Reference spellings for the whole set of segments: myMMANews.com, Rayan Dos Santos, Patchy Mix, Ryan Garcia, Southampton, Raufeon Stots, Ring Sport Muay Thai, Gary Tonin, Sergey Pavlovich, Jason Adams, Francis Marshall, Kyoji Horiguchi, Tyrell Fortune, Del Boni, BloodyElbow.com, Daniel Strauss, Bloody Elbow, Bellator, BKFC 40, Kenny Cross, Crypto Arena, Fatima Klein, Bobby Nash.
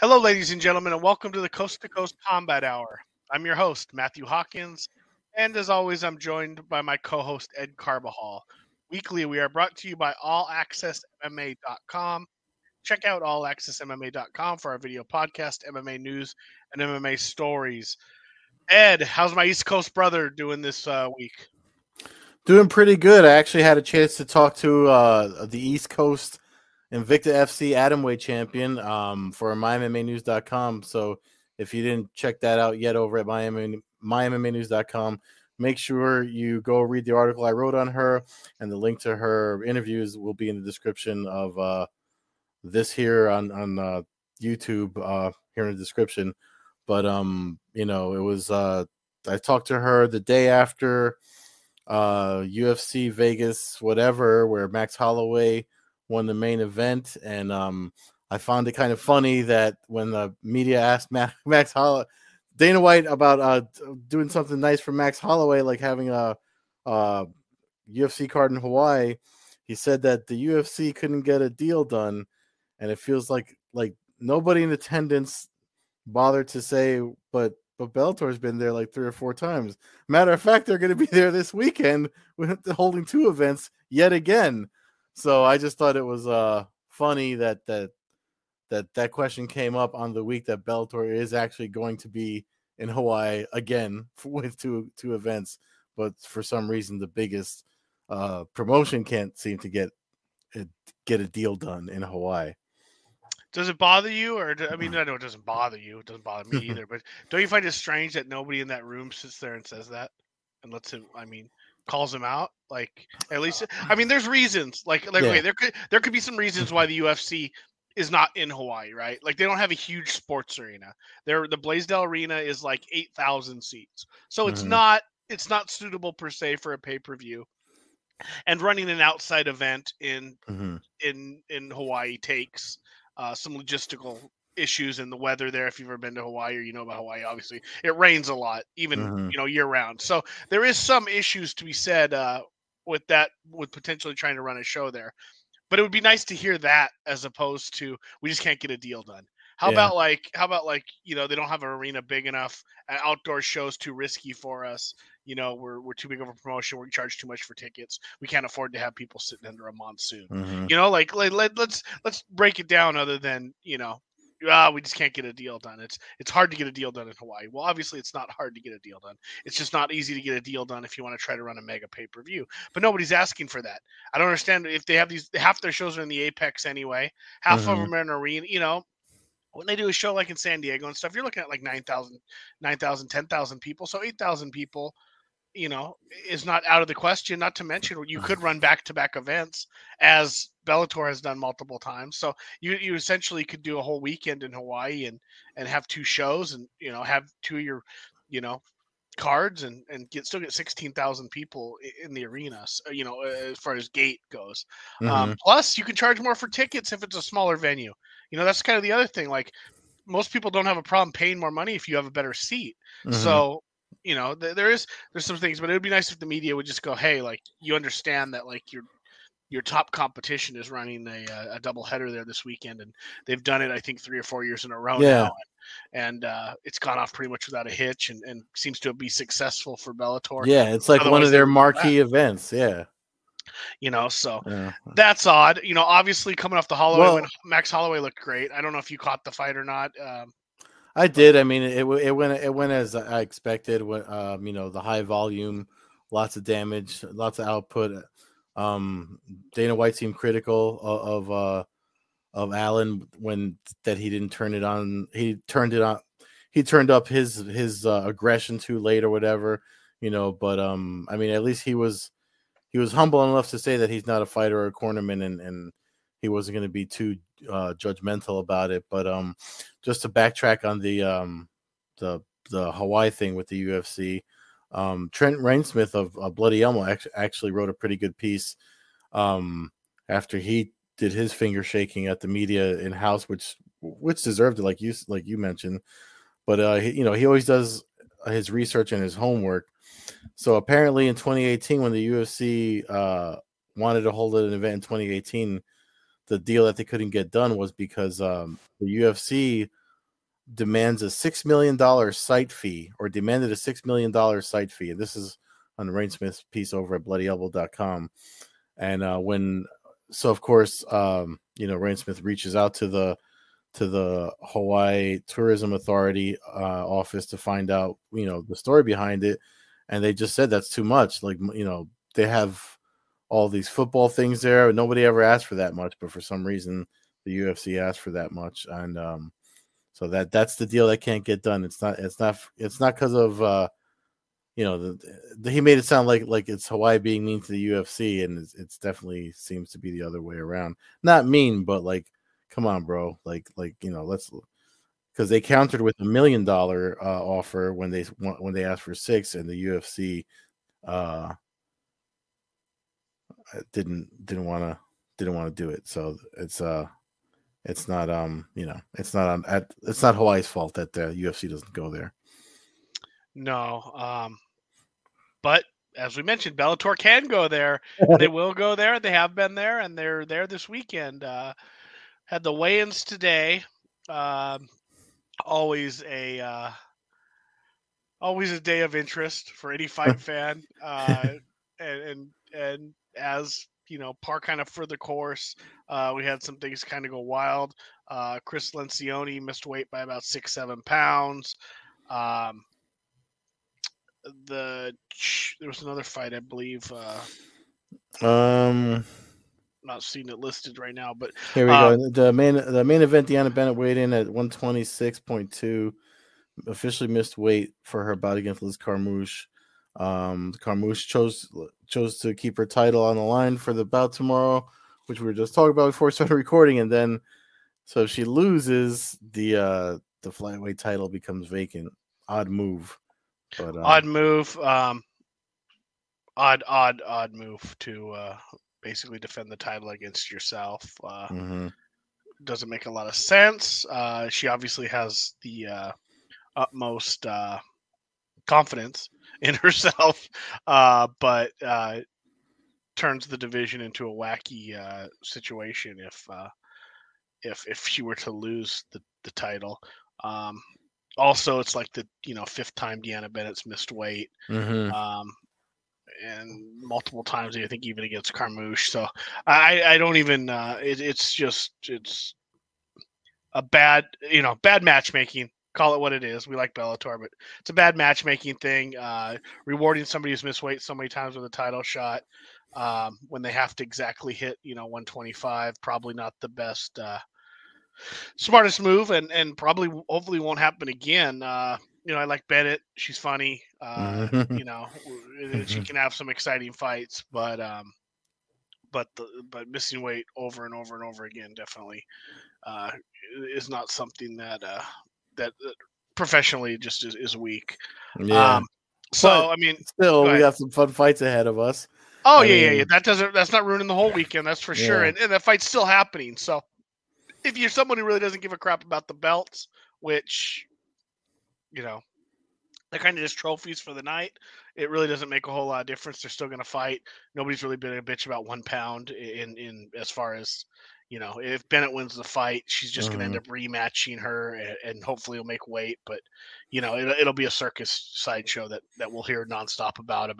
Hello, ladies and gentlemen, and welcome to the Coast to Coast Combat Hour. I'm your host, Matthew Hawkins, and as always, I'm joined by my co-host, Ed Carbajal. Weekly, we are brought to you by AllAccessMMA.com. Check out AllAccessMMA.com for our video podcast, MMA news, and MMA stories. Ed, how's my East Coast brother doing this week? Doing pretty good. I actually had a chance to talk to the East Coast Invicta FC Atomweight champion for myMMANews.com. So if you didn't check that out yet over at myMMANews.com, make sure you go read the article I wrote on her, and the link to her interviews will be in the description of this here on YouTube here in the description. But, you know, it was I talked to her the day after UFC Vegas, whatever, where Max Holloway won the main event, and I found it kind of funny that when the media asked Max Holloway, Dana White, about doing something nice for Max Holloway, like having a UFC card in Hawaii, he said that the UFC couldn't get a deal done, and it feels like nobody in attendance bothered to say, but Bellator's been there like 3 or 4 times. Matter of fact, they're going to be there this weekend with holding 2 events yet again. So I just thought it was funny that question came up on the week that Bellator is actually going to be in Hawaii again with two events, but for some reason the biggest promotion can't seem to get a deal done in Hawaii. Does it bother you, I know it doesn't bother you. It doesn't bother me either. But don't you find it strange that nobody in that room sits there and says that and lets him? I mean, calls him out, like, at least there's reasons, yeah. Okay, there could be some reasons why the UFC is not in Hawaii, right? Like, they don't have a huge sports arena. The Blaisdell Arena is like 8,000 seats, so it's not suitable per se for a pay-per-view, and running an outside event in Hawaii takes some logistical issues in the weather there. If you've ever been to Hawaii, or you know about Hawaii, obviously it rains a lot, even year round. So there is some issues to be said with potentially trying to run a show there. But it would be nice to hear that, as opposed to, we just can't get a deal done. How about you know, they don't have an arena big enough, outdoor show's too risky for us. You know, we're too big of a promotion. We charge too much for tickets. We can't afford to have people sitting under a monsoon. You know, let's break it down. Other than, you know, we just can't get a deal done. It's hard to get a deal done in Hawaii. Well, obviously it's not hard to get a deal done. It's just not easy to get a deal done if you want to try to run a mega pay-per-view. But nobody's asking for that. I don't understand. If they have these, half their shows are in the Apex anyway. Half of them are in an arena. You know, when they do a show like in San Diego and stuff, you're looking at like 9,000, 10,000 people. So 8,000 people, you know, is not out of the question, not to mention you could run back-to-back events, as Bellator has done multiple times. So you essentially could do a whole weekend in Hawaii and have 2 shows, and, you know, have 2 of your, you know, cards and still get 16,000 people in the arenas, you know, as far as gate goes. Plus, you can charge more for tickets if it's a smaller venue. You know, that's kind of the other thing. Like, most people don't have a problem paying more money if you have a better seat. So, you know, there's some things, but it would be nice if the media would just go, hey, like, you understand that, like, your top competition is running a double header there this weekend, and they've done it, I think, 3 or 4 years in a row now, and it's gone off pretty much without a hitch, and seems to be successful for Bellator. Yeah, it's like one of their marquee events. Yeah. You know, so that's odd. You know, obviously coming off the Holloway, when Max Holloway looked great. I don't know if you caught the fight or not. I did. I mean, it went as I expected. You know, the high volume, lots of damage, lots of output. Dana White seemed critical of Allen that he didn't turn it on. He turned it on. He turned up his aggression too late or whatever, you know. But I mean, at least he was humble enough to say that he's not a fighter or a cornerman, and he wasn't going to be too judgmental about it. But just to backtrack on the Hawaii thing with the UFC, Trent Reinsmith of Bloody Elmo actually wrote a pretty good piece after he did his finger shaking at the media in house, which deserved it, like you mentioned. But you know, he always does his research and his homework. So apparently, in 2018, when the UFC wanted to hold an event in 2018. The deal that they couldn't get done was because the UFC demands a $6 million site fee, or demanded a $6 million site fee. And this is on the Reinsmith's piece over at bloodyelbow.com. And Reinsmith reaches out to the Hawaii Tourism Authority office to find out, the story behind it. And they just said that's too much. They have all these football things there. Nobody ever asked for that much, but for some reason the UFC asked for that much. And so that's the deal that can't get done. It's not because of he made it sound like it's Hawaii being mean to the UFC, and it's definitely seems to be the other way around. Not mean, but come on, bro. Let's, because they countered with $1 million offer when they asked for $6 million, and the UFC didn't want to do it. So it's not Hawaii's fault that the UFC doesn't go there. No, but as we mentioned, Bellator can go there. They will go there. They have been there, and they're there this weekend. Had the weigh-ins today. Always a day of interest for any fight fan. And as par kind of for the course, we had some things kind of go wild. Chris Lencioni missed weight by about 6-7 pounds. There was another fight, I believe. Not seeing it listed right now, but here we go. The main event, Deanna Bennett weighed in at 126.2, officially missed weight for her bout against Liz Carmouche. Carmouche chose to keep her title on the line for the bout tomorrow, which we were just talking about before we started recording. And then, so if she loses, the flyweight title becomes vacant. Odd move. But, odd move to basically defend the title against yourself. Doesn't make a lot of sense. She obviously has the utmost confidence in herself, but turns the division into a wacky situation if she were to lose the title. Also, it's like the fifth time Deanna Bennett's missed weight, and multiple times I think even against Carmouche. So I don't even. It's a bad matchmaking. Call it what it is. We like Bellator, but it's a bad matchmaking thing. Rewarding somebody who's missed weight so many times with a title shot when they have to exactly hit 125. Probably not the best. Smartest move, and probably hopefully won't happen again. I like Bennett. She's funny. She can have some exciting fights, but missing weight over and over and over again definitely is not something that professionally just is weak. Yeah. Still we got some fun fights ahead of us. Oh, yeah. That's not ruining the whole weekend. That's for sure. And that fight's still happening. So if you're someone who really doesn't give a crap about the belts, which, they're kind of just trophies for the night, it really doesn't make a whole lot of difference. They're still going to fight. Nobody's really been a bitch about 1 pound in as far as, if Bennett wins the fight, she's just going to end up rematching her and hopefully will make weight. But, it'll be a circus sideshow that we'll hear nonstop about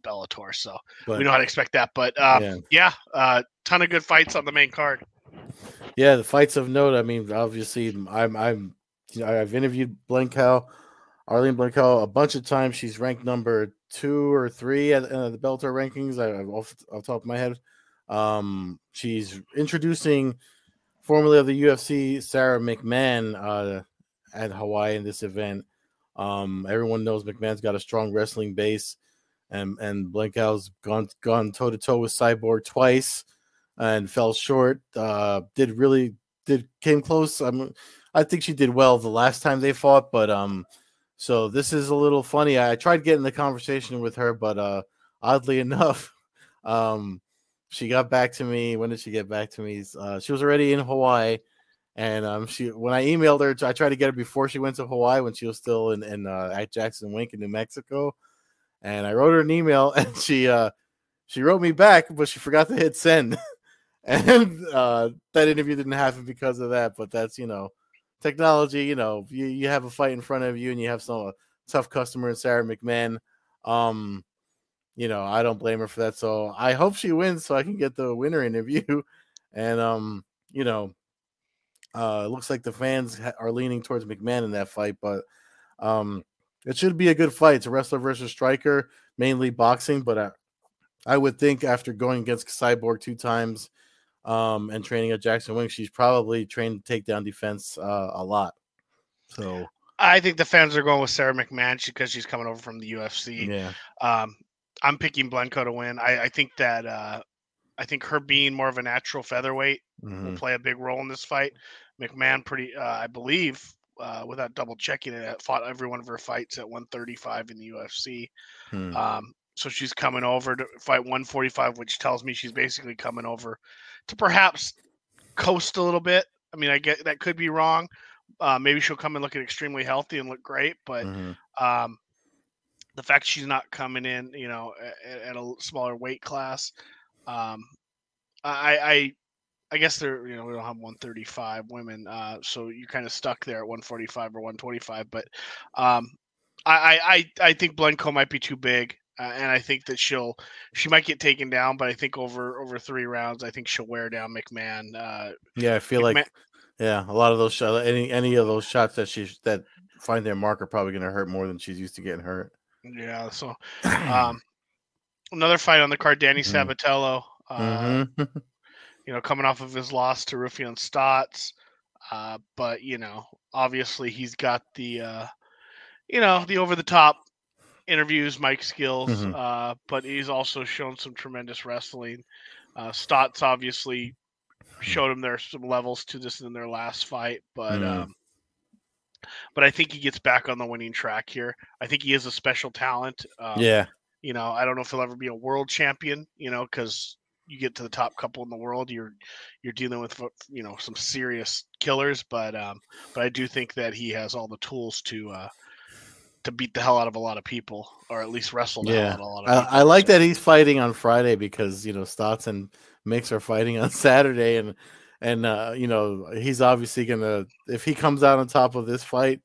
Bellator, so we know how to expect that. But ton of good fights on the main card. Yeah, the fights of note. Obviously, I've interviewed Arlene Blencowe, a bunch of times. She's ranked number 2 or 3 at the Bellator rankings. Off the top of my head, she's introducing formerly of the UFC Sara McMann at Hawaii in this event. Everyone knows McMahon's got a strong wrestling base, and Blenkow's gone toe to toe with Cyborg twice and fell short. Came close. I think she did well the last time they fought, but so this is a little funny. I tried getting the conversation with her, but oddly enough, she got back to me. When did she get back to me? She was already in Hawaii. And when I emailed her, I tried to get her before she went to Hawaii, when she was still at Jackson Wink in New Mexico. And I wrote her an email, and she wrote me back, but she forgot to hit send. And that interview didn't happen because of that, but that's, you know, technology. You know, you have a fight in front of you and you have some tough customer in Sara McMann. You know, I don't blame her for that. So I hope she wins so I can get the winner interview. And, you know, it looks like the fans are leaning towards McMann in that fight, but it should be a good fight. It's a wrestler versus striker, mainly boxing, but I would think after going against Cyborg 2 times and training at Jackson Wink, she's probably trained takedown defense a lot. So I think the fans are going with Sara McMann because she's coming over from the UFC. Yeah. I'm picking Blencowe to win. I think that I think her being more of a natural featherweight will play a big role in this fight. McMann, I believe, without double checking it, fought every one of her fights at 135 in the UFC. So she's coming over to fight 145, which tells me she's basically coming over to perhaps coast a little bit. I mean, I get that could be wrong. Maybe she'll come in looking extremely healthy and look great, but the fact she's not coming in, you know, at a smaller weight class, I guess they're, you know, we don't have 135 women, so you're kind of stuck there at 145 or 125. But I think Blencowe might be too big. And I think that she might get taken down, but I think over 3 rounds, I think she'll wear down McMann. Yeah, I feel McMahon, like, yeah, a lot of those shots, any of those shots that find their mark are probably going to hurt more than she's used to getting hurt. Yeah. So, another fight on the card, Danny Sabatello, you know, coming off of his loss to Raufeon Stots, but you know, obviously he's got the, you know, the over the top interviews, Mike skills, but he's also shown some tremendous wrestling. Stotts obviously showed him there some levels to this in their last fight, but I think he gets back on the winning track here. I think he is a special talent. You know, I don't know if he'll ever be a world champion, you know, because you get to the top couple in the world, you're dealing with, you know, some serious killers, but I do think that he has all the tools to beat the hell out of a lot of people, or at least wrestle the hell out of a lot of people. I like that he's fighting on Friday because, you know, Stotts and Mix are fighting on Saturday, and you know, he's obviously going to, if he comes out on top of this fight,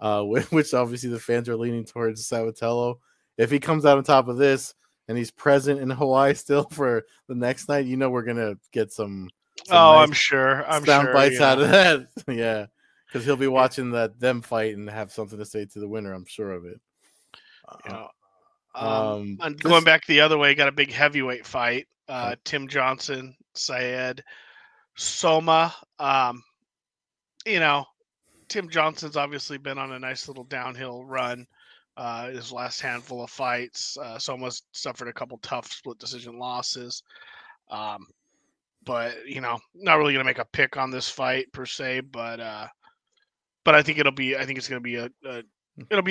which obviously the fans are leaning towards Sabatello, if he comes out on top of this and he's present in Hawaii still for the next night, you know, we're going to get some nice I'm sure bites out of that. Yeah. Because he'll be watching them fight and have something to say to the winner, I'm sure of it. Yeah. And going back the other way, got a big heavyweight fight. Tim Johnson, Syed Soma. You know, Tim Johnson's obviously been on a nice little downhill run. His last handful of fights, Soma's suffered a couple tough split decision losses. But you know, not really going to make a pick on this fight per se, but I think it's going to be a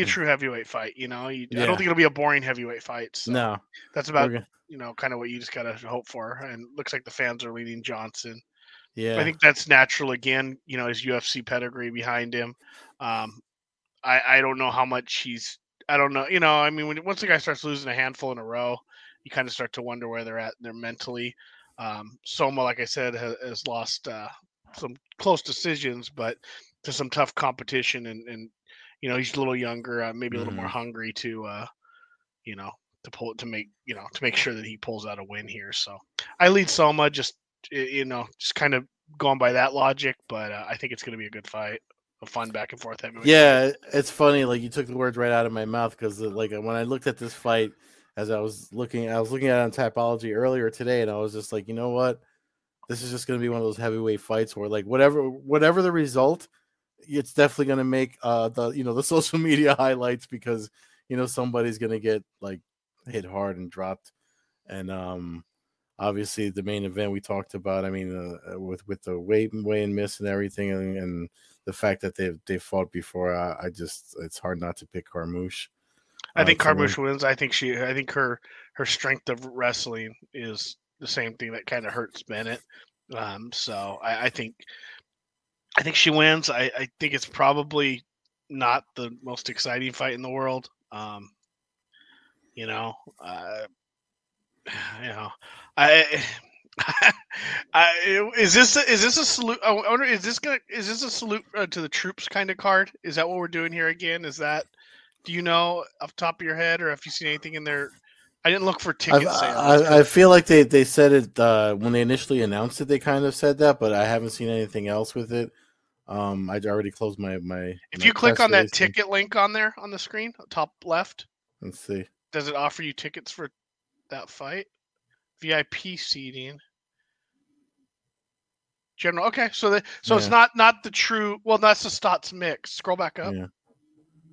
true heavyweight fight. You know, I don't think it'll be a boring heavyweight fight. So no, that's about, you know, kind of what you just got to hope for. And looks like the fans are leading Johnson. Yeah. I think that's natural. Again, you know, his UFC pedigree behind him. I don't know how much I don't know. You know, I mean, once the guy starts losing a handful in a row, you kind of start to wonder where they're at. They're mentally. Soma, like I said, has lost some close decisions, but to some tough competition, and you know, he's a little younger, maybe a little more hungry to make sure that he pulls out a win here. So I lead Soma, just, you know, just kind of going by that logic, but I think it's going to be a good fight, a fun back and forth. It's funny, like you took the words right out of my mouth, because like when I looked at this fight, as I was looking at it on Tapology earlier today, and I was just like, you know what? This is just going to be one of those heavyweight fights where, like, whatever the result, it's definitely going to make the social media highlights, because, you know, somebody's going to get, like, hit hard and dropped. And obviously the main event we talked about, I mean, with the weigh and miss and everything, and the fact that they've fought before, it's hard not to pick Carmouche. I think Carmouche wins. I think her strength of wrestling is the same thing that kind of hurts Bennett. So I think she wins. I think it's probably not the most exciting fight in the world. You know, Is this a salute? I wonder, is this a salute to the troops kind of card? Is that what we're doing here again? Is that? Do you know off the top of your head, or if you seen anything in there? I didn't look for ticket sales. I feel like they said it when they initially announced it. They kind of said that, but I haven't seen anything else with it. I already closed my. If you click on that ticket link on there on the screen, top left. Let's see. Does it offer you tickets for that fight? VIP seating. General. Okay, so it's not the true. Well, that's the Stots mix. Scroll back up. Yeah.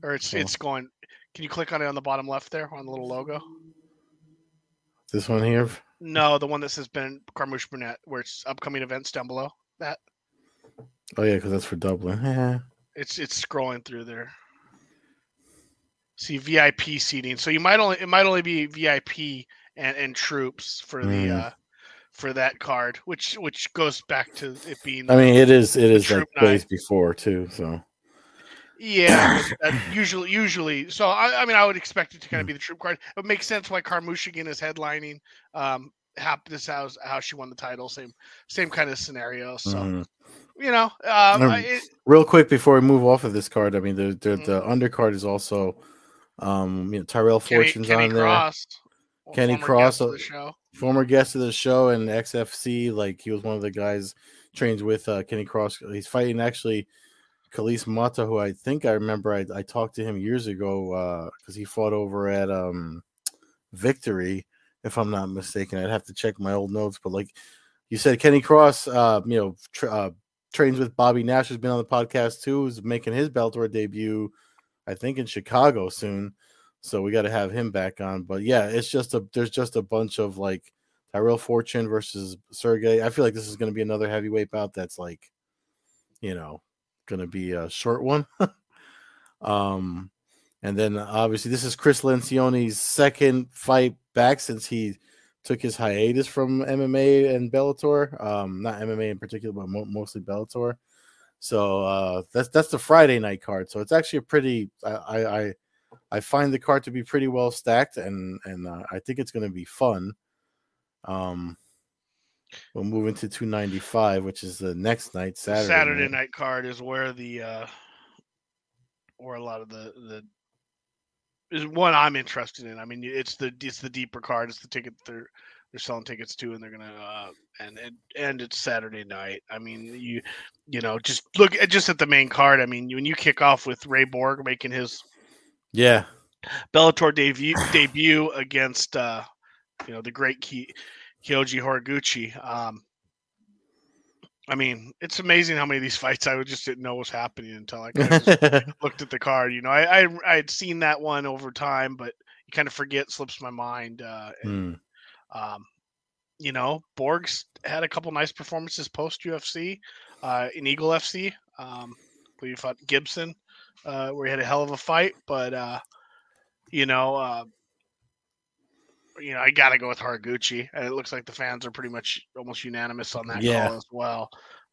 Or it's going. Can you click on it on the bottom left there on the little logo? This one here? No, the one that says Ben Carmouche Burnett, where it's upcoming events down below that. Oh yeah, because that's for Dublin. It's scrolling through there. See VIP seating, so it might only be VIP and troops for the for that card, which goes back to it being. I mean, it is like days before too, so. Yeah, usually. So I would expect it to kind of be the troop card. It makes sense why Carmouche again is headlining. This is how she won the title. Same kind of scenario. So real quick before we move off of this card, I mean the undercard is also Tyrell Fortune's on there. Kenny Cross, former guest of the show, and XFC. Like he was one of the guys trained with Kenny Cross. He's fighting actually. Khalees Mata, who I think I remember I talked to him years ago because he fought over at Victory, if I'm not mistaken. I'd have to check my old notes. But like you said, Kenny Cross, trains with Bobby Nash, who's been on the podcast too, who's making his Bellator debut, I think, in Chicago soon. So we got to have him back on. But yeah, there's just a bunch of like Tyrell Fortune versus Sergey. I feel like this is going to be another heavyweight bout that's like, going to be a short one. And then obviously this is Chris Lencioni's second fight back since he took his hiatus from MMA and Bellator, not MMA in particular, but mostly Bellator. So that's the Friday night card. So it's actually a pretty, I find the card to be pretty well stacked and I think it's going to be fun. We'll move into 295, which is the next night, Saturday. Saturday night card is where is one I'm interested in. I mean, it's the deeper card. It's the ticket they're selling tickets to, and they're gonna and it's Saturday night. I mean, you know, just look at just at the main card. I mean, when you kick off with Ray Borg making his Bellator debut against the great Kyoji Horiguchi. I mean, it's amazing how many of these fights I just didn't know was happening until I kind of just looked at the card. I had seen that one over time, but you kind of forget, slips my mind. Borg's had a couple nice performances post UFC in Eagle FC. I believe he fought Gibson, where he had a hell of a fight, but I got to go with Horiguchi. And it looks like the fans are pretty much almost unanimous on that call as well.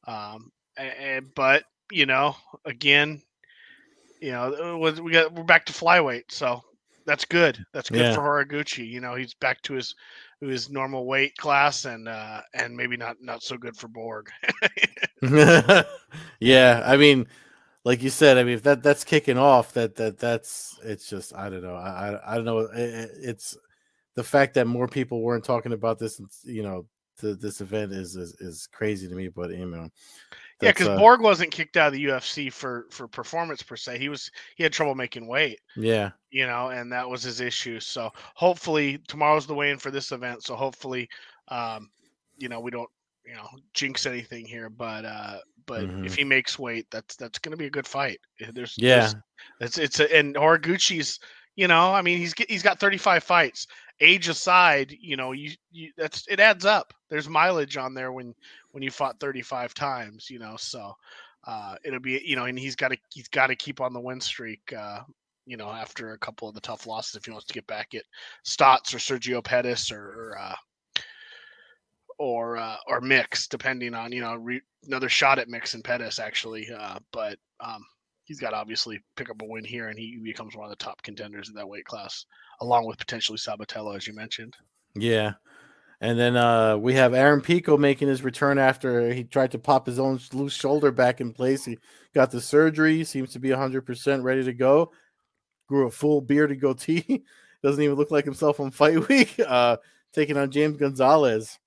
We're back to flyweight, so that's good. That's good for Horiguchi. He's back to his normal weight class, and maybe not so good for Borg. Yeah, I mean, like you said, I mean, if that's kicking off, that's it's just I don't know. I don't know. It's the fact that more people weren't talking about this, this event is crazy to me. But because Borg wasn't kicked out of the UFC for performance per se. He had trouble making weight. Yeah, and that was his issue. So hopefully tomorrow's the weigh-in for this event. So hopefully, we don't jinx anything here. But if he makes weight, that's going to be a good fight. And Horiguchi's. He's got 35 fights. Age aside, it adds up. There's mileage on there when you fought 35 times. So it'll be and he's got to keep on the win streak. After a couple of the tough losses, if he wants to get back at Stots or Sergio Pettis or Mix, depending on another shot at Mix and Pettis actually. He's got to obviously pick up a win here, and he becomes one of the top contenders in that weight class, along with potentially Sabatello, as you mentioned. Yeah. And then we have Aaron Pico making his return after he tried to pop his own loose shoulder back in place. He got the surgery, seems to be 100% ready to go. Grew a full bearded goatee. Doesn't even look like himself on fight week. Taking on James Gonzalez.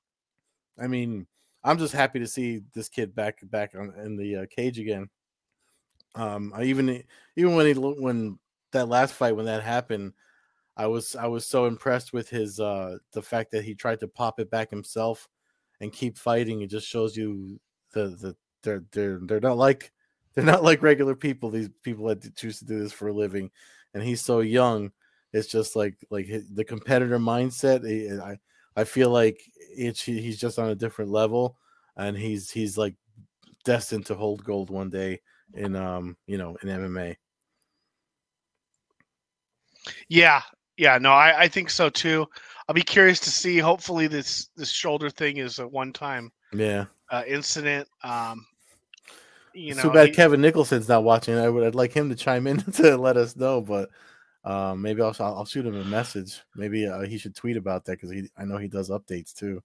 I mean, I'm just happy to see this kid back on in the cage again. Even when that last fight, when that happened, I was so impressed with his the fact that he tried to pop it back himself and keep fighting. It just shows you they're not like regular people. These people that choose to do this for a living, and he's so young. It's just like the competitor mindset. I feel like he's just on a different level, and he's like destined to hold gold one day in MMA. Yeah, no, I think so too. I'll be curious to see. Hopefully, this shoulder thing is a one-time incident. It's too bad Kevin Nicholson's not watching. I'd like him to chime in to let us know, but maybe I'll shoot him a message. Maybe he should tweet about that because I know he does updates too.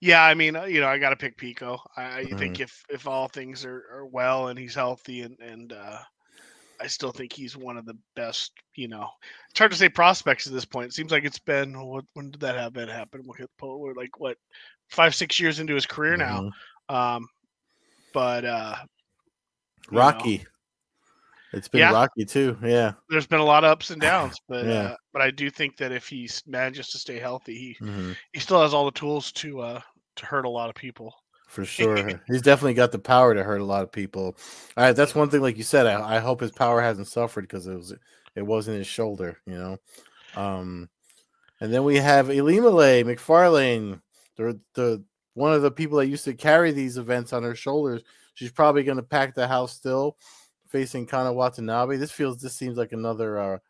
Yeah, I mean, I got to pick Pico. I think if all things are well and he's healthy and I still think he's one of the best, it's hard to say prospects at this point. It seems like it's been, when did that happen? We're like, what, 5-6 years into his career now. But rocky. It's been rocky too. Yeah. There's been a lot of ups and downs, but, but I do think that if he manages to stay healthy, he still has all the tools to hurt a lot of people. For sure. He's definitely got the power to hurt a lot of people. All right, that's one thing, like you said, I hope his power hasn't suffered because it wasn't his shoulder, And then we have Ilima-Lei McFarlane, the one of the people that used to carry these events on her shoulders. She's probably going to pack the house still, facing Kana Watanabe. This seems like another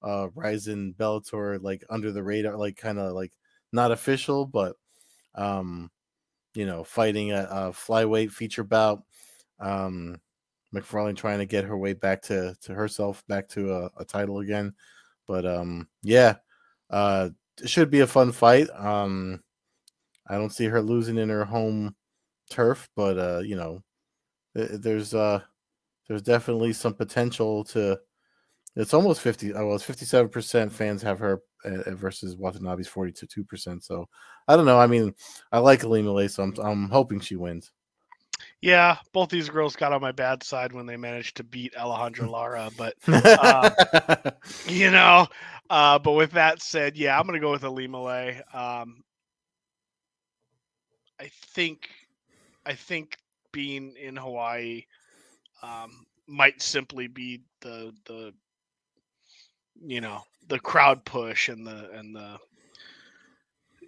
Rise in Bellator, like under the radar, like kind of like not official, but fighting a flyweight feature bout. McFarlane trying to get her way back to herself, back to a title again. But, it should be a fun fight. I don't see her losing in her home turf, but, there's definitely some potential to – it's almost 50 – well, it's 57% fans have her – versus Watanabe's 42%. So I don't know. I mean, I like Ilima-Lei, so I'm hoping she wins. Yeah, both these girls got on my bad side when they managed to beat Alejandra Lara, but But with that said, yeah, I'm gonna go with Ilima-Lei. I think being in Hawaii might simply be the crowd push and the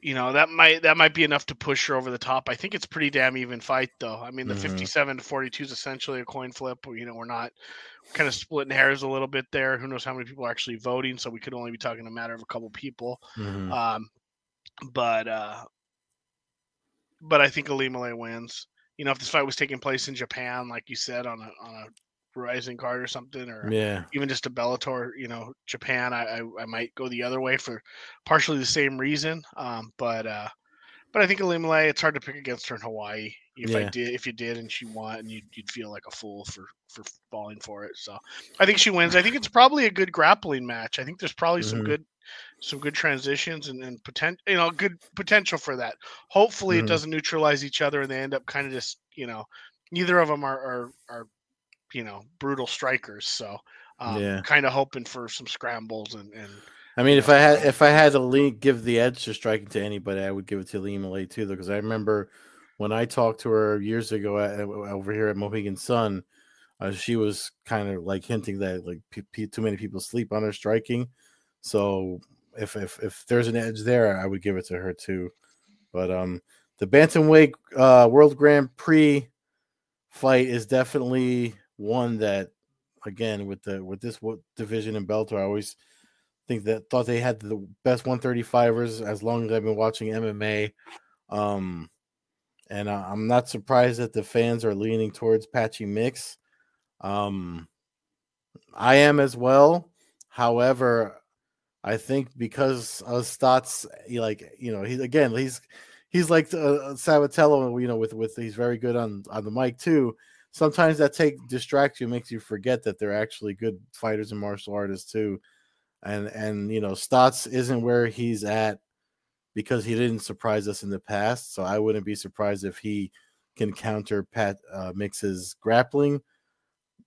that might be enough to push her over the top. I think it's pretty damn even fight though. I mean, the 57-42 is essentially a coin flip. We're not kind of splitting hairs a little bit there. Who knows how many people are actually voting? So we could only be talking a matter of a couple people. But I think Ilima-Lei wins. If this fight was taking place in Japan, like you said, on a Rising card or something, or even just a Bellator, Japan, I might go the other way for partially the same reason. But I think Ilima-Lei, it's hard to pick against her in Hawaii. If you did and she won, you'd feel like a fool for falling for it. So I think she wins. I think it's probably a good grappling match. I think there's probably some good transitions and potential, good potential for that. Hopefully it doesn't neutralize each other and they end up kind of just, neither of them are brutal strikers. So kind of hoping for some scrambles and I mean, if I had to give the edge to striking to anybody, I would give it to Ilima-Lei too, though, because I remember when I talked to her years ago over here at Mohegan Sun, she was kind of like hinting that like too many people sleep on her striking. So if there's an edge there, I would give it to her too. But the bantamweight World Grand Prix fight is definitely one that, again, with this division in Bellator, I always thought they had the best 135ers as long as I've been watching MMA. And I'm not surprised that the fans are leaning towards Patchy Mix. I am as well. However, I think because Stots, he's like Sabatello, with he's very good on the mic too. Sometimes that distracts you, makes you forget that they're actually good fighters and martial artists too. And Stots isn't where he's at because he didn't surprise us in the past. So I wouldn't be surprised if he can counter Mix's grappling.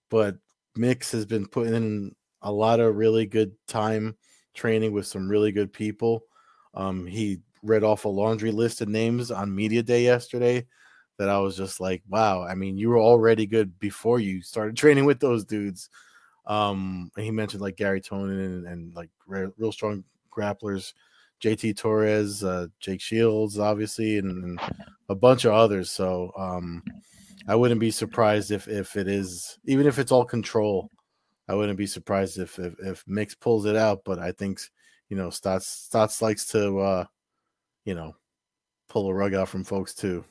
But Mix has been putting in a lot of really good time training with some really good people. He read off a laundry list of names on media day yesterday that I was just like, wow. I mean, you were already good before you started training with those dudes. And he mentioned like Gary Tonin and like real strong grapplers, JT Torres, Jake Shields, obviously, and a bunch of others. So I wouldn't be surprised if it is, even if it's all control, I wouldn't be surprised if Mix pulls it out. But I think, Stots likes to, pull a rug out from folks too.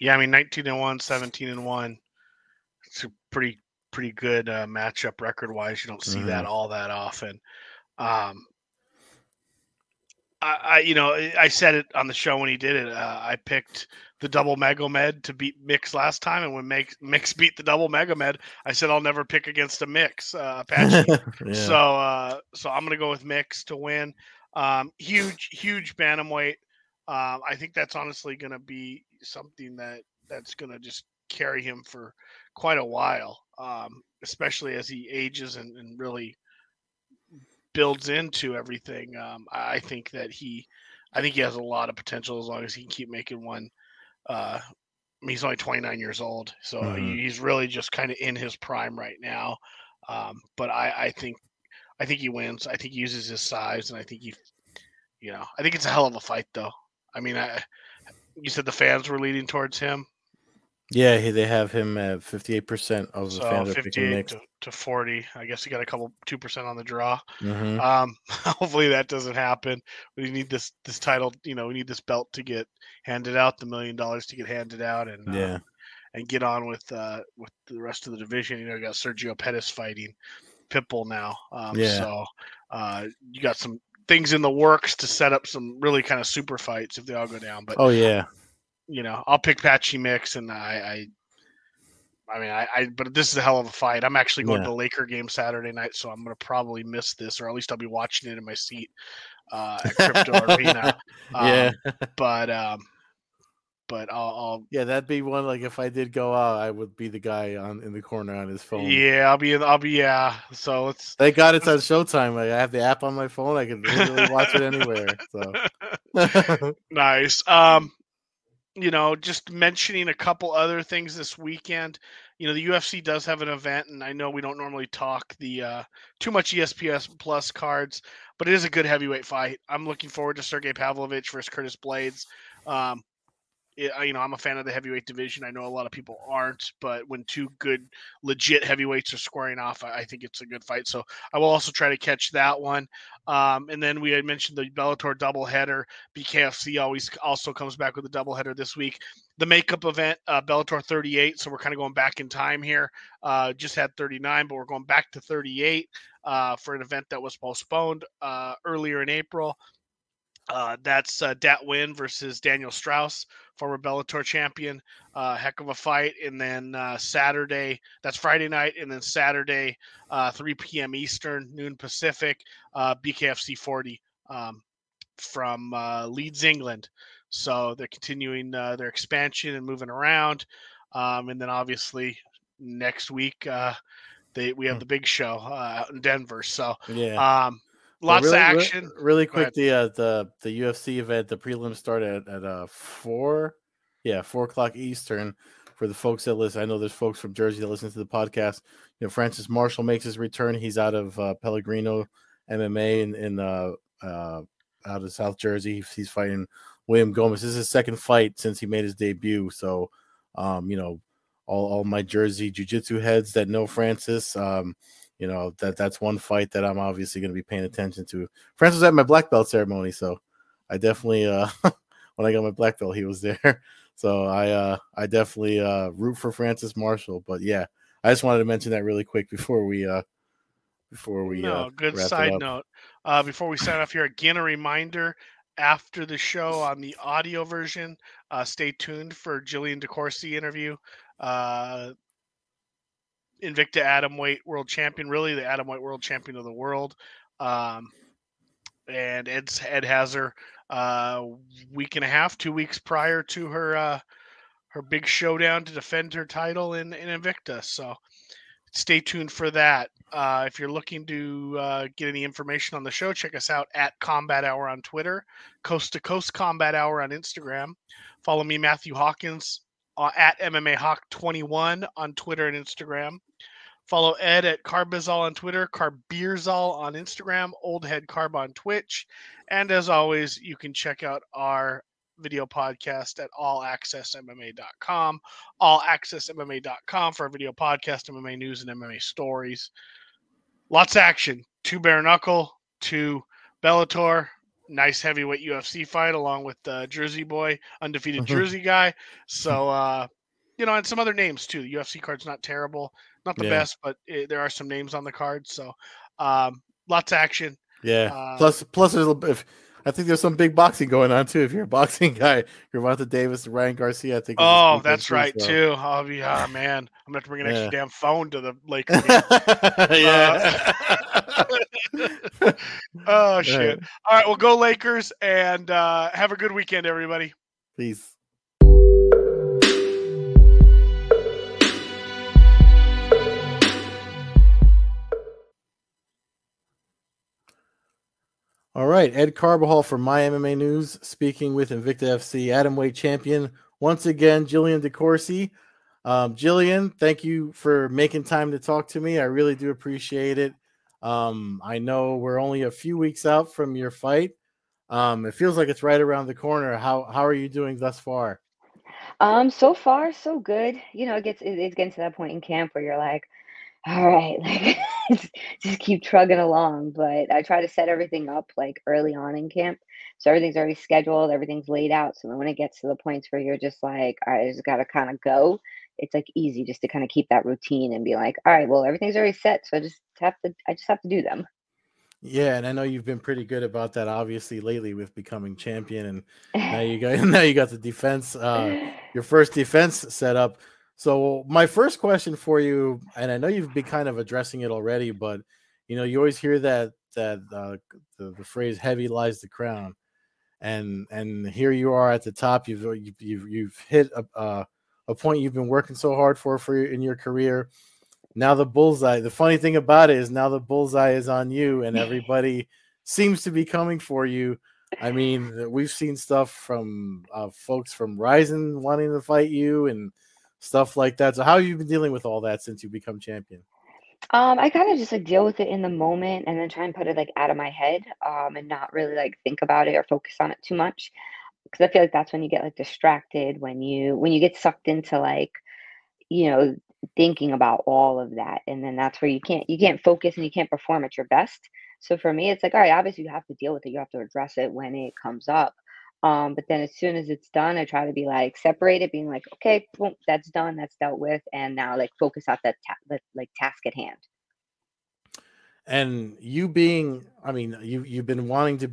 Yeah, I mean, 19-1, 17-1. It's a pretty good matchup record-wise. You don't see that all that often. I said it on the show when he did it. I picked the double Magomed to beat Mix last time, and when Mix beat the double Magomed, I said I'll never pick against a Mix, Apache. Yeah. So I'm gonna go with Mix to win. Huge bantamweight. I think that's honestly gonna be something that's gonna just carry him for quite a while, especially as he ages and really builds into everything. I think he has a lot of potential as long as he can keep making one. He's only 29 years old, so he's really just kind of in his prime right now. But I think he wins. I think he uses his size, and I think I think it's a hell of a fight, though. I mean, you said the fans were leading towards him. Yeah, they have him at 58% of the fans are picking Mix to 40. I guess he got a 2% on the draw. Mm-hmm. Hopefully that doesn't happen. We need this title. We need this belt to get handed out, the $1 million to get handed out, and and get on with the rest of the division. You got Sergio Pettis fighting Pitbull now. So you got some things in the works to set up some really kind of super fights if they all go down. But I'll pick Patchy Mix, and but this is a hell of a fight. I'm actually going to the Laker game Saturday night, so I'm going to probably miss this, or at least I'll be watching it in my seat at Crypto Arena. That'd be one. Like if I did go out, I would be the guy in the corner on his phone. Yeah, I'll be. So thank God it's on Showtime. I have the app on my phone. I can literally watch it anywhere. So nice. Just mentioning a couple other things this weekend. The UFC does have an event, and I know we don't normally talk the too much ESPN Plus cards, but it is a good heavyweight fight. I'm looking forward to Sergey Pavlovich versus Curtis Blades. I'm a fan of the heavyweight division. I know a lot of people aren't, but when two good, legit heavyweights are squaring off, I think it's a good fight. So I will also try to catch that one. And then we had mentioned the Bellator doubleheader. BKFC always also comes back with a doubleheader this week. The makeup event, Bellator 38. So we're kind of going back in time here. Just had 39, but we're going back to 38 for an event that was postponed earlier in April. That's Dat Win versus Daniel Strauss, former Bellator champion. Heck of a fight. And then Saturday, that's Friday night. And then Saturday, 3 p.m. Eastern, noon Pacific, BKFC 40 from Leeds, England. So they're continuing their expansion and moving around. And then obviously next week, we have the big show out in Denver. So, lots of action. Really quick, the UFC event, the prelims start at 4 o'clock Eastern. For the folks that listen, I know there's folks from Jersey that listen to the podcast. Francis Marshall makes his return. He's out of Pellegrino MMA in out of South Jersey. He's fighting William Gomez. This is his second fight since he made his debut. So, all my Jersey jiu-jitsu heads that know Francis, that's one fight that I'm obviously going to be paying attention to. Francis was at my black belt ceremony, so I definitely when I got my black belt, he was there. So I definitely root for Francis Marshall. But yeah, I just wanted to mention that really quick before we before we good side note. Before we sign off here, again, a reminder, after the show on the audio version, stay tuned for Jillian DeCoursey interview. Invicta Atomweight World Champion, really the Atomweight World Champion of the world. And Ed has her week and a half, 2 weeks prior to her her big showdown to defend her title in Invicta. So stay tuned for that. If you're looking to get any information on the show, check us out at Combat Hour on Twitter, Coast to Coast Combat Hour on Instagram. Follow me, Matthew Hawkins, at MMAHawk21 on Twitter and Instagram. Follow Ed at Carbajal on Twitter, Carbeerzal on Instagram, Old Head Carb on Twitch. And as always, you can check out our video podcast at AllAccessMMA.com, AllAccessMMA.com for our video podcast, MMA news, and MMA stories. Lots of action. 2 bare knuckle, 2 Bellator, nice heavyweight UFC fight along with Jersey Boy, undefeated Jersey guy. So, and some other names too. The UFC card's not terrible. Not the best, but there are some names on the card. So, lots of action. Yeah. Plus there's a little bit of, I think there's some big boxing going on too. If you're a boxing guy, you're Gervonta Davis, Ryan Garcia. I think. Oh, that's right too. Oh yeah, man, I'm gonna have to bring an extra damn phone to the Lakers game. Oh shit! All right, well, go Lakers, and have a good weekend, everybody. Peace. All right, Ed Carbajal from My MMA News, speaking with Invicta FC Atomweight Champion, once again, Jillian DeCoursey. Jillian, thank you for making time to talk to me. I really do appreciate it. I know we're only a few weeks out from your fight. It feels like it's right around the corner. How are you doing thus far? So far, so good. You know, it's getting to that point in camp where you're like, all right, just keep trugging along. But I try to set everything up early on in camp, so everything's already scheduled, everything's laid out. So then when it gets to the points where you're just like, all right, I just got to kind of go, it's easy just to kind of keep that routine and be like, all right, well, everything's already set, so I just have to do them. Yeah, and I know you've been pretty good about that, obviously, lately with becoming champion, and now you got the defense, your first defense set up. So my first question for you, and I know you've been kind of addressing it already, but you always hear that the phrase "heavy lies the crown," and here you are at the top. You've hit a point you've been working so hard for in your career. Now the bullseye. The funny thing about it is now the bullseye is on you, and everybody seems to be coming for you. I mean, we've seen stuff from folks from Ryzen wanting to fight you and stuff like that. So how have you been dealing with all that since you become champion? I kind of just deal with it in the moment and then try and put it out of my head, and not really think about it or focus on it too much, because I feel like that's when you get distracted, when you get sucked into thinking about all of that, and then that's where you can't focus and you can't perform at your best. So for me, it's all right, obviously you have to deal with it, you have to address it when it comes up. But then as soon as it's done, I try to be separated, being okay, boom, that's done, that's dealt with. And now focus on that task at hand. And you being, I mean, you've been wanting to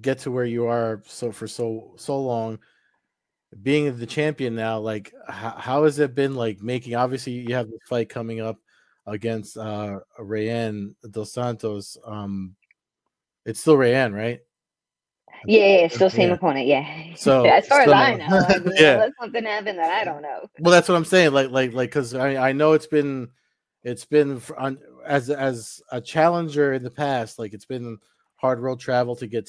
get to where you are. So for so long, being the champion now, how has it been making, obviously you have this fight coming up against, Rayan Dos Santos. It's still Rayan, right? Yeah, still same opponent. Yeah. So as far as I know, let something happen that I don't know. Well, that's what I'm saying. Because I know it's been as a challenger in the past. It's been hard road travel to get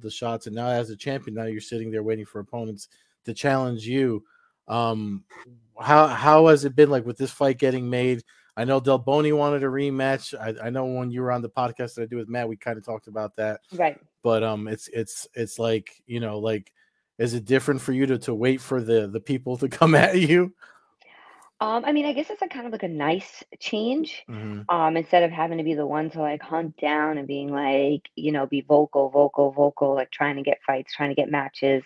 the shots, and now as a champion, now you're sitting there waiting for opponents to challenge you. How has it been with this fight getting made? I know Del Boni wanted a rematch. I know when you were on the podcast that I do with Matt, we kind of talked about that. Right. But it's is it different for you to wait for the people to come at you? I mean, I guess it's kind of a nice change. Mm-hmm. Instead of having to be the one to hunt down and being be vocal, trying to get fights, trying to get matches.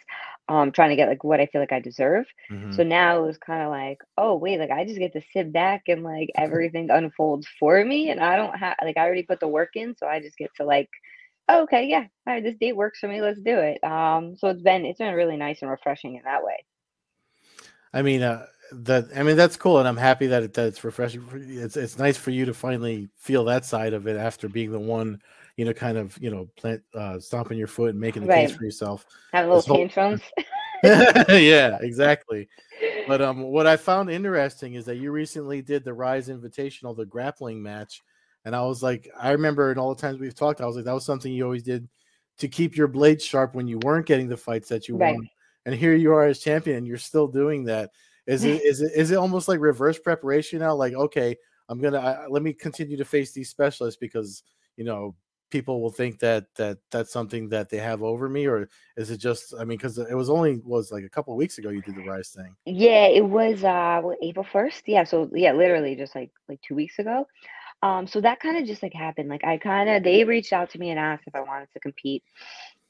trying to get like what I feel like I deserve. Mm-hmm. So now it was kind of like, oh wait, like I just get to sit back and like everything unfolds for me, and I don't have like I already put the work in, so I just get to like, oh, okay, yeah, all right, this date works for me, let's do it. So it's been really nice and refreshing in that way. I mean, that's cool, and I'm happy that it's refreshing. It's nice for you to finally feel that side of it after being the one, you know, kind of, you know, stomping your foot and making the case for yourself. Have a little tantrums. Yeah, exactly. But what I found interesting is that you recently did the Rise Invitational, the grappling match, and I was like, I remember in all the times we've talked, I was like, that was something you always did to keep your blade sharp when you weren't getting the fights that you won. And here you are as champion, and you're still doing that. Is it almost like reverse preparation now? Like, okay, I'm going to let me continue to face these specialists because, you know, people will think that's something that they have over me, or is it just, I mean, because it was like a couple of weeks ago you did the Rise thing. Yeah, it was April 1st. Yeah. So yeah, literally just like 2 weeks ago. So that kind of just like happened. Like they reached out to me and asked if I wanted to compete.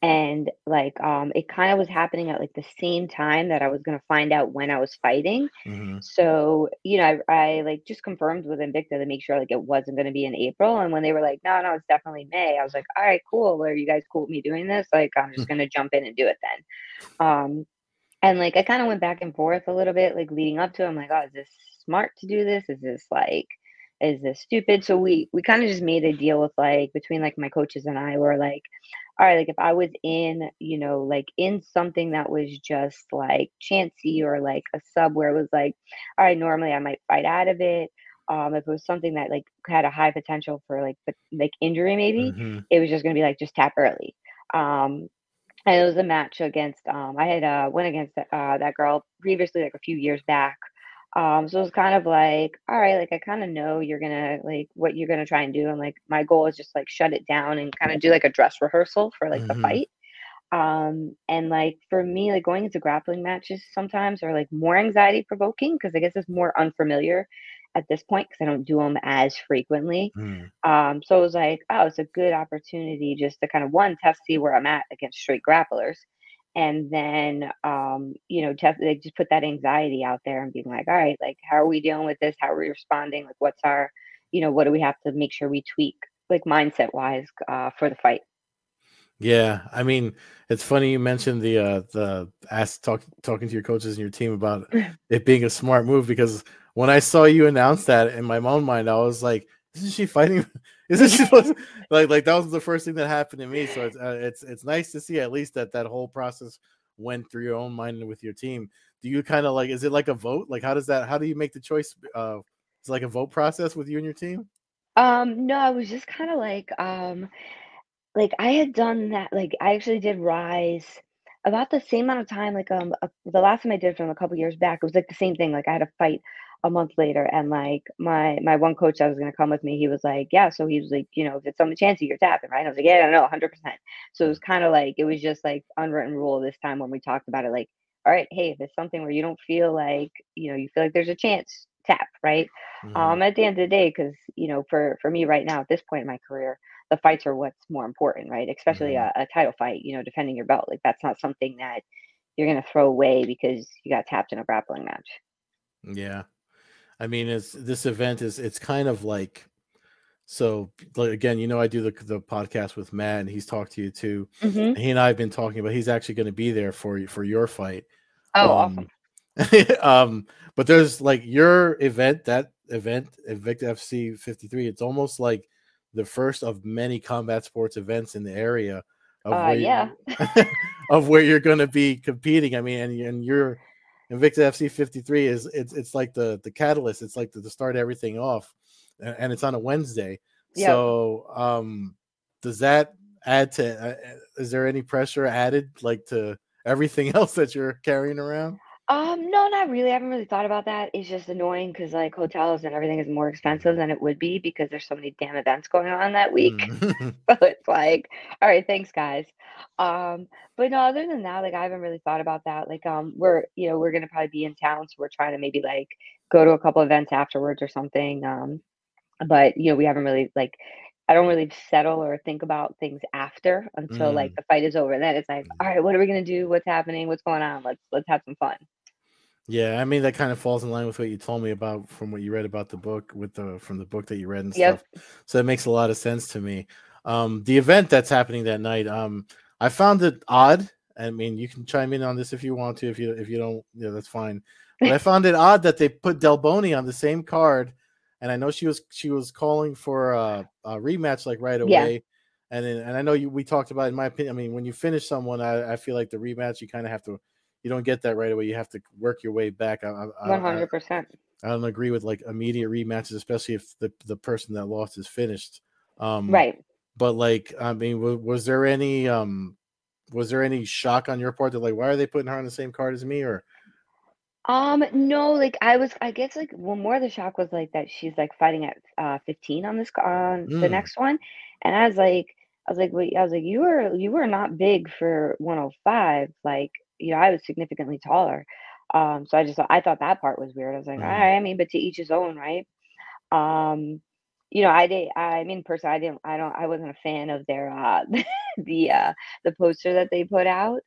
And like, it kind of was happening at like the same time that I was going to find out when I was fighting. Mm-hmm. So, you know, I like just confirmed with Invicta to make sure like it wasn't going to be in April. And when they were like, no, it's definitely May. I was like, all right, cool. Are you guys cool with me doing this? Like, I'm just going to jump in and do it then. And like, I kind of went back and forth a little bit, like leading up to it. I'm like, oh, is this smart to do this? Is this stupid? So we kind of just made a deal with like between like my coaches and I were like, all right, like if I was in, you know, like in something that was just like chancy or like a sub where it was like, all right, normally I might fight out of it. If it was something that like had a high potential for like injury, maybe it was just going to be like, just tap early. And it was a match against, I had went against that girl previously, like a few years back. So it was kind of like, all right, like I kind of know you're gonna like what you're gonna try and do, and like my goal is just like shut it down and kind of do like a dress rehearsal for like the fight. And like for me, like going into grappling matches sometimes are like more anxiety provoking because I guess it's more unfamiliar at this point because I don't do them as frequently. So it was like, oh, it's a good opportunity just to kind of see where I'm at against straight grapplers. And then, you know, just put that anxiety out there and being like, all right, like, how are we dealing with this? How are we responding? Like, what's our, you know, what do we have to make sure we tweak, like, mindset wise for the fight? Yeah. I mean, it's funny you mentioned talking to your coaches and your team about it being a smart move, because when I saw you announce that in my own mind, I was like, isn't she fighting? Isn't she like that was the first thing that happened to me. So it's nice to see at least that whole process went through your own mind and with your team. Do you kind of like, is it like a vote? Like how do you make the choice? It's like a vote process with you and your team. No, I was just kind of like I had done that. Like I actually did Rise about the same amount of time. Like, the last time I did from a couple years back, it was like the same thing. Like I had a fight a month later, and like my one coach that was going to come with me, he was like, yeah, so he was like, you know, if it's on the chance you're tapping, right? I was like, yeah, I don't know, 100%. So it was kind of like, it was just like unwritten rule this time when we talked about it, like, all right, hey, if it's something where you don't feel like, you know, you feel like there's a chance, tap, right? At the end of the day, because, you know, for me right now at this point in my career, the fights are what's more important, right? Especially a title fight, you know, defending your belt, like that's not something that you're going to throw away because you got tapped in a grappling match. Yeah, I mean, this event it's kind of like, so like, again, you know, I do the podcast with Matt, and he's talked to you too. And he and I have been talking about, he's actually going to be there for your fight. Oh, awesome. But there's like your event, Invicta FC 53. It's almost like the first of many combat sports events in the area of where you're going to be competing. I mean, and you're, Invicta FC 53 is it's like the catalyst. It's like to start everything off, and it's on a Wednesday. Yeah. So does that add to? Is there any pressure added, like to everything else that you're carrying around? No, not really. I haven't really thought about that. It's just annoying because like hotels and everything is more expensive than it would be because there's so many damn events going on that week. So it's like, all right, thanks guys. But no, other than that, like I haven't really thought about that. Like, we're going to probably be in town. So we're trying to maybe like go to a couple events afterwards or something. But you know, we haven't really like I don't really settle or think about things after until like the fight is over. Then it's like, all right, what are we going to do? What's happening? What's going on? Let's have some fun. Yeah, I mean, that kind of falls in line with what you told me about from what you read about the book with the from the book that you read and stuff. Yep. So that makes a lot of sense to me. The event that's happening that night, I found it odd. I mean, you can chime in on this if you want to. If you don't, yeah, that's fine. But I found it odd that they put Del Boni on the same card. And I know she was calling for a rematch like right away, yeah. and I know we talked about it, in my opinion. I mean, when you finish someone, I feel like the rematch you kind of have to, you don't get that right away. You have to work your way back. 100%. I don't agree with like immediate rematches, especially if the person that lost is finished. Right. But like, I mean, was there any shock on your part that like, why are they putting her on the same card as me or? No, like I guess well, more of the shock was like that she's like fighting at 15 on this on the next one, and I was like, you were not big for 105, like, you know, I was significantly taller, so I thought that part was weird. I was like, all right, I mean, but to each his own, right? You know, I wasn't a fan of their the poster that they put out.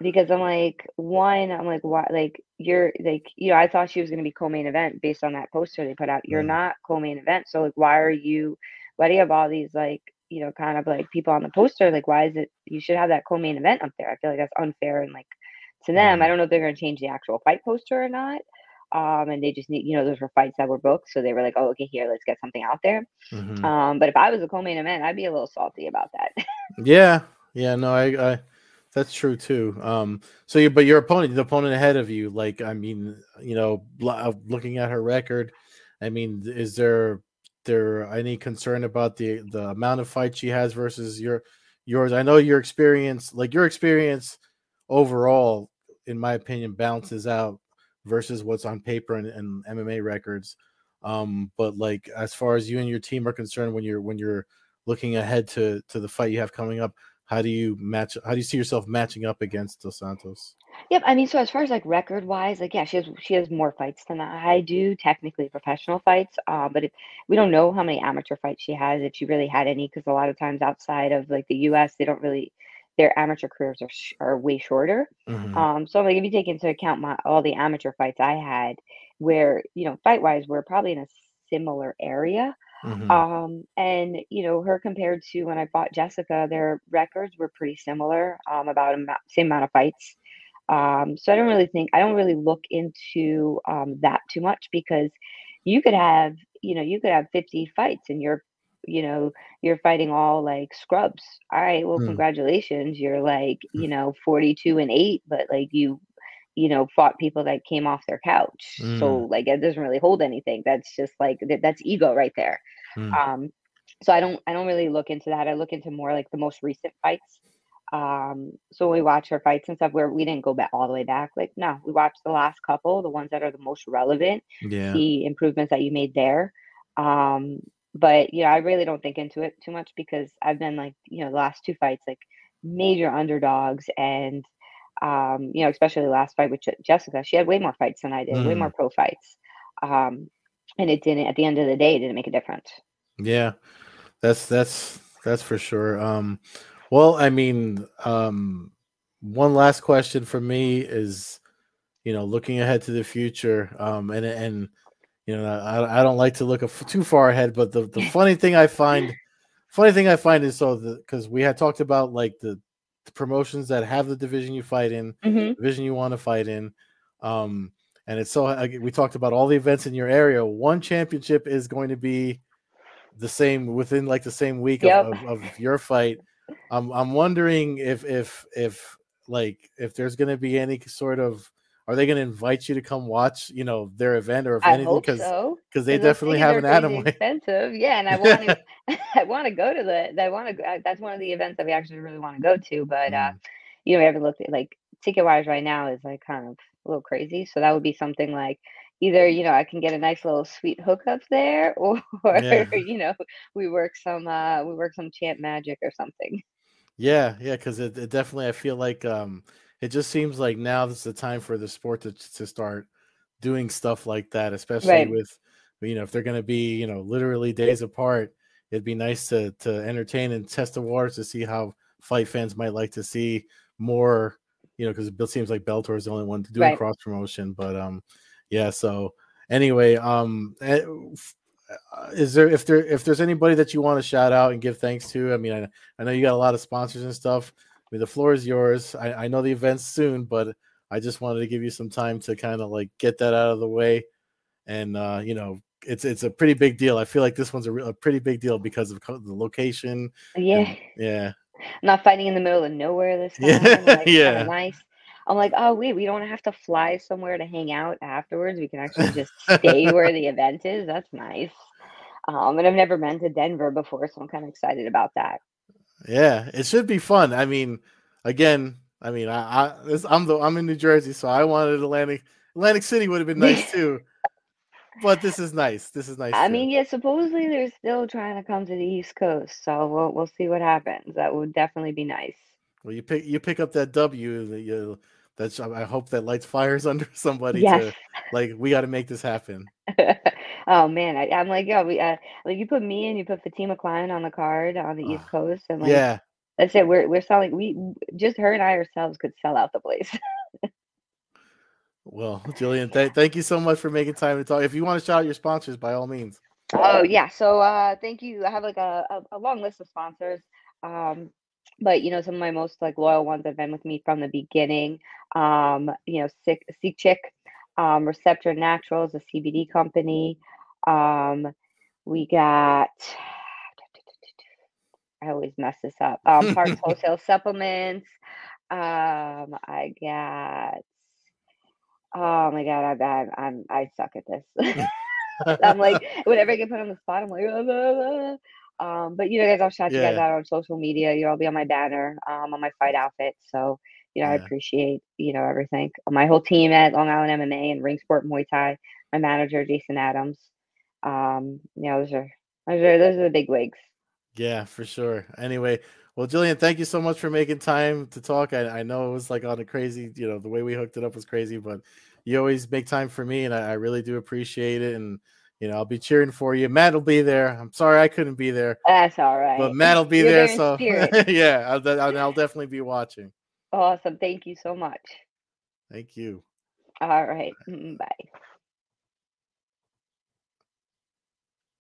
Because I'm like, why? Like, you're like, you know, I thought she was going to be co-main event based on that poster they put out. You're not co-main event. So like, why do you have all these like, you know, kind of like people on the poster? Like, why is it, you should have that co-main event up there. I feel like that's unfair. And like to them, I don't know if they're going to change the actual fight poster or not. And they just need, you know, those were fights that were booked. So they were like, oh, okay, here, let's get something out there. Mm-hmm. But if I was a co-main event, I'd be a little salty about that. Yeah. Yeah. No, I that's true too. So but your opponent, the opponent ahead of you, like, I mean, you know, looking at her record, I mean, is there any concern about the amount of fight she has versus yours? I know your experience overall, in my opinion, balances out versus what's on paper and MMA records. But like, as far as you and your team are concerned, when you're looking ahead to the fight you have coming up, how do you see yourself matching up against Dos Santos? Yep. I mean, so as far as like record wise, like, yeah, she has more fights than I do, technically professional fights. But we don't know how many amateur fights she has, if she really had any, because a lot of times outside of like the US, they don't really, their amateur careers are way shorter. Mm-hmm. So like, if you take into account all the amateur fights I had, where, you know, fight wise, we're probably in a similar area. Mm-hmm. And you know, her compared to when I fought Jessica, their records were pretty similar, about same amount of fights. So I don't really look into, that too much, because you could have 50 fights and you're fighting all like scrubs. All right, well, congratulations. You're like, you know, 42-8, but like you know, fought people that came off their couch. So like, it doesn't really hold anything. That's just like, that's ego right there. So I don't really look into that. I look into more like the most recent fights. So we watch her fights and stuff where we didn't go back all the way back. Like, no, we watched the last couple, the ones that are the most relevant, the improvements that you made there. But, you know, I really don't think into it too much, because I've been like, you know, the last two fights, like major underdogs, and, you know, especially the last fight with Jessica, she had way more fights than I did, way more pro fights. And it didn't, at the end of the day, it didn't make a difference. Yeah, that's for sure. Well, I mean, one last question for me is, you know, looking ahead to the future, and, you know, I don't like to look too far ahead, but the funny thing I find is, so because we had talked about like the promotions that have the division you fight in, division you want to fight in. And it's so, we talked about all the events in your area. One championship is going to be the same within like the same week of your fight. I'm wondering if there's going to be any sort of, are they going to invite you to come watch, you know, their event, or if anything, because they definitely have an atom expensive. Yeah. And I want to, that's one of the events that we actually really want to go to, but, you know, we haven't looked at like ticket wise right now is like kind of a little crazy. So that would be something like either, you know, I can get a nice little sweet hookup there, or you know, we work some champ magic or something. Yeah. Yeah. Cause it definitely, I feel like, it just seems like now this is the time for the sport to start doing stuff like that, especially with, you know, if they're going to be, you know, literally days apart, it'd be nice to entertain and test the waters to see how fight fans might like to see more, you know, because it seems like Bellator is the only one to do a cross promotion. But yeah, so anyway, is there if there's anybody that you want to shout out and give thanks to? I mean, I know you got a lot of sponsors and stuff. I mean, the floor is yours. I know the event's soon, but I just wanted to give you some time to kind of like get that out of the way. And you know, it's a pretty big deal. I feel like this one's a pretty big deal because of the location. Yeah, and, yeah. I'm not fighting in the middle of nowhere this time. Yeah, like, yeah. Nice. I'm like, oh wait, we don't have to fly somewhere to hang out afterwards. We can actually just stay where the event is. That's nice. And I've never been to Denver before, so I'm kind of excited about that. Yeah, it should be fun. I mean, again, I'm in New Jersey, so I wanted Atlantic City would have been nice too. But this is nice. I mean, yeah, supposedly they're still trying to come to the East Coast, so we'll see what happens. That would definitely be nice. Well, you pick up that W. That's I hope that lights fires under somebody. Yes. To, like, we got to make this happen. Oh man, I'm like, yo, we like you put me and you put Fatima Klein on the card on the East Coast, and like, yeah, that's it. We're selling. We just her and I ourselves could sell out the place. Well, Jillian, thank you so much for making time to talk. If you want to shout out your sponsors, by all means. Oh yeah, so thank you. I have like a long list of sponsors, but you know, some of my most like loyal ones have been with me from the beginning. You know, Seek Chick, Receptor Naturals, a CBD company. We got. I always mess this up. Parks Wholesale Supplements. I got. Oh my God, I suck at this. I'm like, whenever I get put on the spot, I'm like, blah, blah, blah. But you know, guys, I'll shout you guys out on social media. You'll all be on my banner, on my fight outfit. So, you know, I appreciate, you know, everything. My whole team at Long Island MMA and Ring Sport Muay Thai, my manager, Jason Adams. You know, those are the big wigs. Yeah, for sure. Anyway. Well, Jillian, thank you so much for making time to talk. I know it was like on a crazy, you know, the way we hooked it up was crazy, but you always make time for me, and I really do appreciate it. And, you know, I'll be cheering for you. Matt will be there. I'm sorry I couldn't be there. That's all right. But Matt will be there so yeah, I'll definitely be watching. Awesome. Thank you so much. Thank you. All right. Bye.